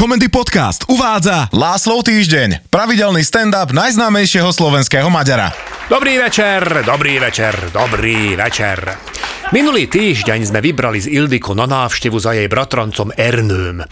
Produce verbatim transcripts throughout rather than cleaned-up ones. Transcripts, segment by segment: Komendy podcast uvádza Láslov Týždeň, pravidelný stand-up najznámejšieho slovenského Maďara. Dobrý večer, dobrý večer, dobrý večer. Minulý týždeň sme vybrali z Ildikó na návštevu za jej bratrancom Ernőm.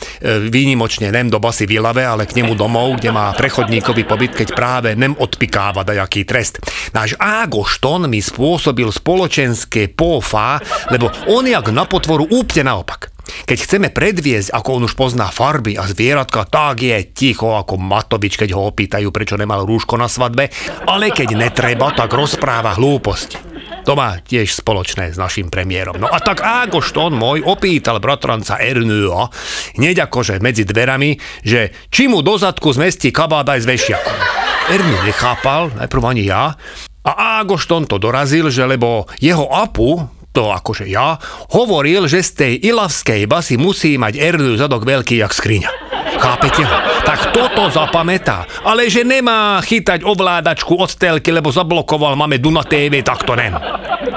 Výnimočne nem do basy Vilave, ale k nemu domov, kde má prechodníkový pobyt, keď práve nem odpikáva dajaký trest. Náš Ágoston mi spôsobil spoločenské pófa, lebo on jak na potvoru úplne naopak. Keď chceme predviesť, ako on už pozná farby a zvieratka, tak je ticho ako Matovič, keď ho opýtajú, prečo nemal rúško na svadbe, ale keď netreba, tak rozpráva hlúposti. To má tiež spoločné s našim premiérom. No a tak Ágoston môj opýtal bratranca Ernőa, hneď akože medzi dverami, že či mu do zadku zmestí kabát aj s vešiakom. Ernő nechápal, najprv ani ja, a Ágoston to dorazil, že lebo jeho apu, to akože ja, hovoril, že z tej ilavskej basy musí mať Ernő zadok veľký jak skriňa. Chápete ho? Tak toto zapamätá. Ale že nemá chytať ovládačku od telky, lebo zablokoval máme Duna té vé, tak to nem.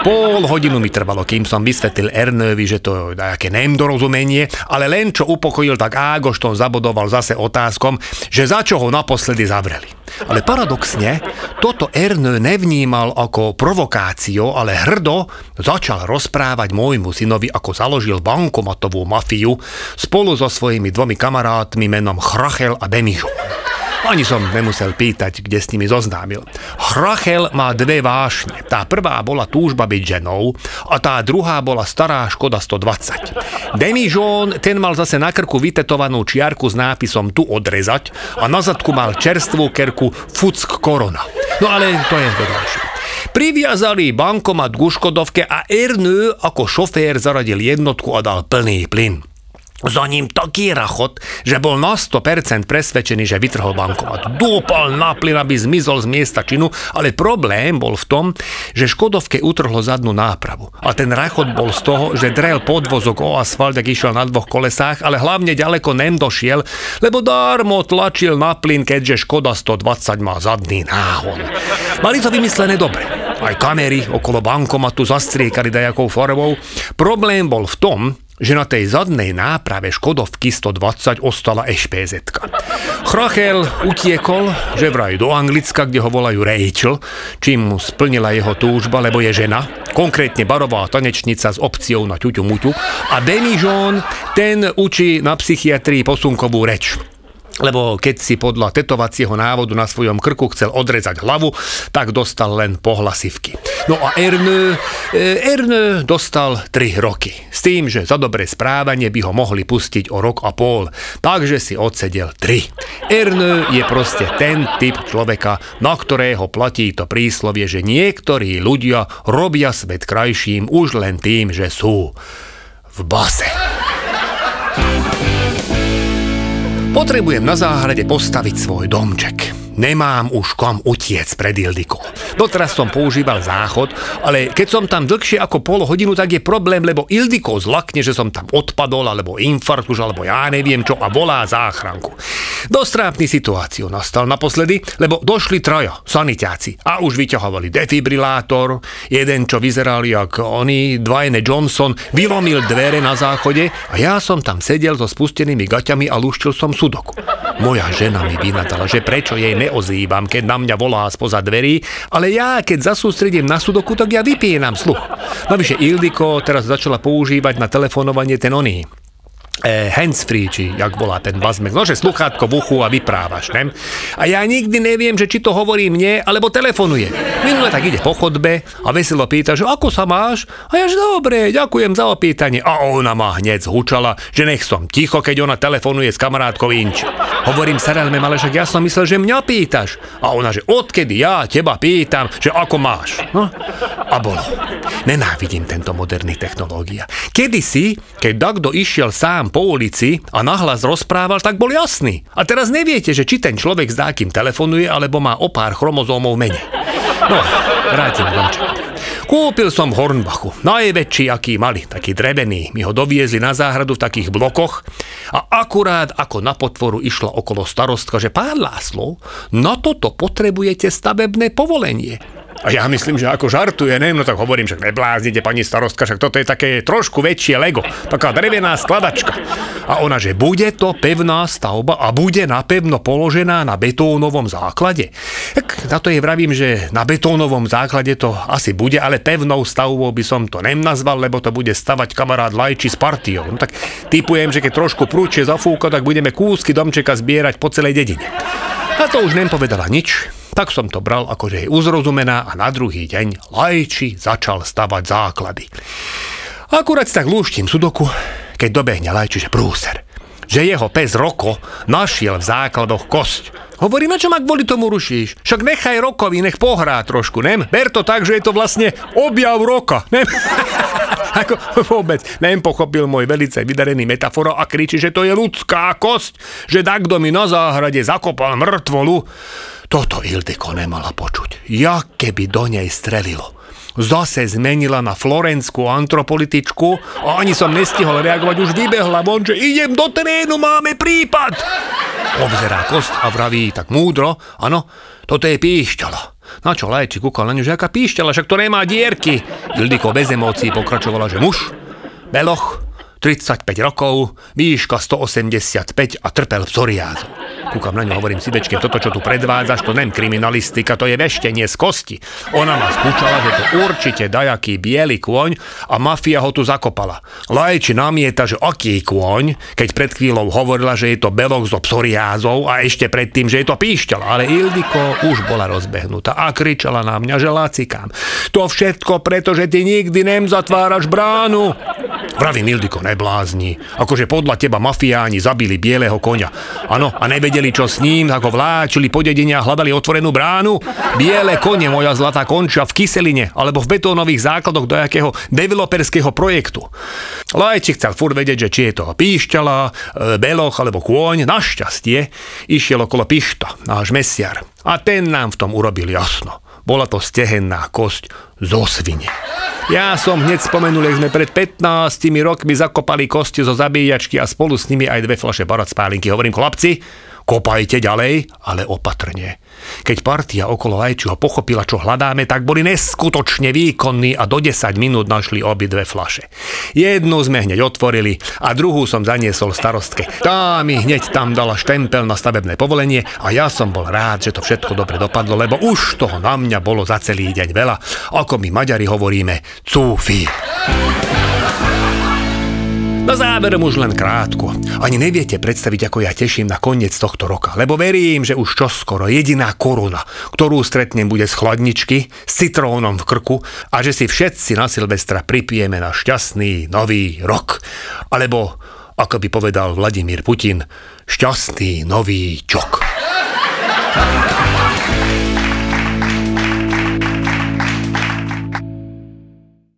Pol hodinu mi trvalo, kým som vysvetlil Ernővi, že to je nejaké nedorozumenie, ale Lenčo upokojil, tak Ágoston zabodoval zase otázkom, že za čo ho naposledy zavreli. Ale paradoxne, toto Ernő nevnímal ako provokáciu, ale hrdo začal rozprávať môjmu synovi, ako založil bankomatovú mafiu spolu so svojimi dvomi kamarátmi menom Chrachel a Demižón. Ani som nemusel pýtať, kde s nimi zoznámil. Chrachel má dve vášne. Tá prvá bola túžba byť ženou a tá druhá bola stará Škoda stodvadsať. Demižón, ten mal zase na krku vytetovanú čiarku s nápisom tu odrezať a na zadku mal čerstvú kerku fuck korona. No ale to je vedľajšie. Priviazali bankomat ku Škodovke a Ernő ako šofér zaradil jednotku a dal plný plyn. Za ním taký rachot, že bol na sto percent presvedčený, že vytrhol bankomat. Dúpal na plyn, aby zmizol z miesta činu, ale problém bol v tom, že Škodovke utrhlo zadnú nápravu. A ten rachot bol z toho, že drel podvozok o asfalt, ak išiel na dvoch kolesách, ale hlavne ďaleko nem došiel, lebo darmo tlačil na plyn, keďže Škoda stodvadsať má zadný náhon. Mali to vymyslené dobre. Aj kamery okolo bankomatu zastriekali dajakou formou. Problém bol v tom, že na tej zadnej náprave Škodovky stodvadsať ostala ešpézetka. Chrachel utiekol, že vraj do Anglicka, kde ho volajú Rachel, čím mu splnila jeho túžba, lebo je žena, konkrétne barová tanečnica s opciou na ťuťu muťu, a Demižón, ten učí na psychiatrii posunkovú reč. Lebo keď si podľa tetovacieho návodu na svojom krku chcel odrezať hlavu, tak dostal len pohlasivky. No a Ernő, Ernő dostal tri roky. S tým, že za dobré správanie by ho mohli pustiť o rok a pol. Takže si odsedel tri. Ernő je proste ten typ človeka, na ktorého platí to príslovie, že niektorí ľudia robia svet krajším už len tým, že sú v base. Potrebujem na záhrade postaviť svoj domček. Nemám už kam utiec pred Ildikou. Doteraz som používal záchod, ale keď som tam dlhšie ako pol hodinu, tak je problém, lebo Ildikó zlakne, že som tam odpadol, alebo infarkt už, alebo ja neviem čo, a volá záchranku. Dostrápny situáciu nastal naposledy, lebo došli traja sanitáci a už vyťahovali defibrilátor. Jeden, čo vyzeral jak oni, Dwayne Johnson, vylomil dvere na záchode a ja som tam sedel so spustenými gaťami a luštil som sudoku. Moja žena mi vynadala, že prečo jej neozývam, keď na mňa volá spoza dverí, ale ja, keď zasústredím na sudoku, tak ja vypínam sluch. Navyše Ildikó teraz začala používať na telefonovanie ten oný eh, handsfree, či jak volá ten bazmek, nože sluchátko v uchu a vyprávaš, ne? A ja nikdy neviem, že či to hovorí mne, alebo telefonuje. Minule tak ide po chodbe a veselo pýta, že ako sa máš? A ja, že dobre, ďakujem za opýtanie. A ona ma hneď zhučala, že nech som ticho, keď ona telefonuje s kamarátkou Inči. Hovorím, sarelme, ale však ja som myslel, že mňa pýtaš. A ona, že odkedy ja teba pýtam, že ako máš. No, a bolo. Nenávidím tento moderný technológia. Kedysi, keď takto išiel sám po ulici a nahlas rozprával, tak bol jasný. A teraz neviete, že či ten človek s dákým telefonuje, alebo má o pár chromozómov menej. No, vrátim domček. Kúpil som v Hornbachu, najväčší, aký mali, taký drevený. My ho doviezli na záhradu v takých blokoch a akurát ako na potvoru išla okolo starostka, že pán Láslov, na toto potrebujete stavebné povolenie. A ja myslím, že ako žartuje, ne? No tak hovorím, že nebláznite, pani starostka, však toto je také trošku väčšie Lego, taká drevená skladačka. A ona, že bude to pevná stavba a bude napevno položená na betónovom základe. Tak na to jej vravím, že na betónovom základe to asi bude, ale pevnou stavbou by som to nenazval, lebo to bude stavať kamarát Lajči s partiou. No tak typujem, že keď trošku prúčie zafúka, tak budeme kúsky domčeka zbierať po celej dedine. A to už nem povedala nič. Tak som to bral, akože je uzrozumená a na druhý deň Lajči začal stavať základy. Akurát tak lúštim sudoku, keď dobehne Lajči, že prúser. Že jeho pes Roko našiel v základoch kosť. Hovorí, na čo ma kvôli tomu rušíš? Však nechaj Rokovi, nech pohrá trošku, nem? Ber to tak, že je to vlastne objav Roka, nem? Ako vôbec nem pochopil môj velice vydarený metaforo a kričí, že to je ľudská kosť, že takto mi na záhrade zakopal mŕtvolu. Toto Ildiko nemala počuť, jak keby do nej strelilo. Zase zmenila na florenskú antropolitičku a ani som nestihol reagovať, už vybehla von, že idem do terénu, máme prípad. Obzerá kost a vraví tak múdro, áno, toto je píšťala. Na čo Lajči kúkal na ňu, že aká píšťala, však to nemá dierky. Ildiko bez emócií pokračovala, že muž, beloch, tridsaťpäť rokov, výška sto osemdesiatpäť a trpel psoriázou. Kúkam na ňu, hovorím si večkým, toto, čo tu predvádzaš, to nem kriminalistika, to je veštenie z kosti. Ona ma skúčala, že to určite dajaký biely kôň a mafia ho tu zakopala. Lajči namieta, že aký kôň, keď pred chvíľou hovorila, že je to belok so psoriázou a ešte predtým, že je to píšťala. Ale Ildiko už bola rozbehnutá a kričala na mňa, že lacikám. To všetko preto, že ty nikdy nem zatváraš bránu. Pravím, Ildiko, neblázni. Akože podľa teba mafiáni zabili bieleho koňa. Áno, a nevedeli čo s ním, ako vláčili po dedine a hľadali otvorenú bránu. Biele kone, moja zlatá, končia v kyseline alebo v betónových základoch do jakého developerského projektu. Lajči chcel furt vedieť, že či je to píšťala, beloch alebo kôň. Našťastie išiel okolo Pišta, náš mesiar. A ten nám v tom urobil jasno. Bola to stehenná kosť zo svine. Ja som hneď spomenul, jak sme pred pätnástimi rokmi zakopali kosti zo zabíjačky a spolu s nimi aj dve fľaše baracpálinky. Hovorím, chlapci, kopajte ďalej, ale opatrne. Keď partia okolo Lajčiho pochopila, čo hľadáme, tak boli neskutočne výkonní a do desať minút našli obidve fľaše. Jednu sme hneď otvorili a druhú som zaniesol starostke. Tá mi hneď tam dala štempel na stavebné povolenie a ja som bol rád, že to všetko dobre dopadlo, lebo už toho na mňa bolo za celý deň veľa. Ako my Maďari hovoríme, cúfi. No záverom už len krátko. Ani neviete predstaviť, ako ja teším na koniec tohto roka, lebo verím, že už čoskoro jediná koruna, ktorú stretnem, bude z chladničky, s citrónom v krku a že si všetci na Silvestra pripijeme na šťastný nový rok. Alebo, ako by povedal Vladimír Putin, šťastný nový čok.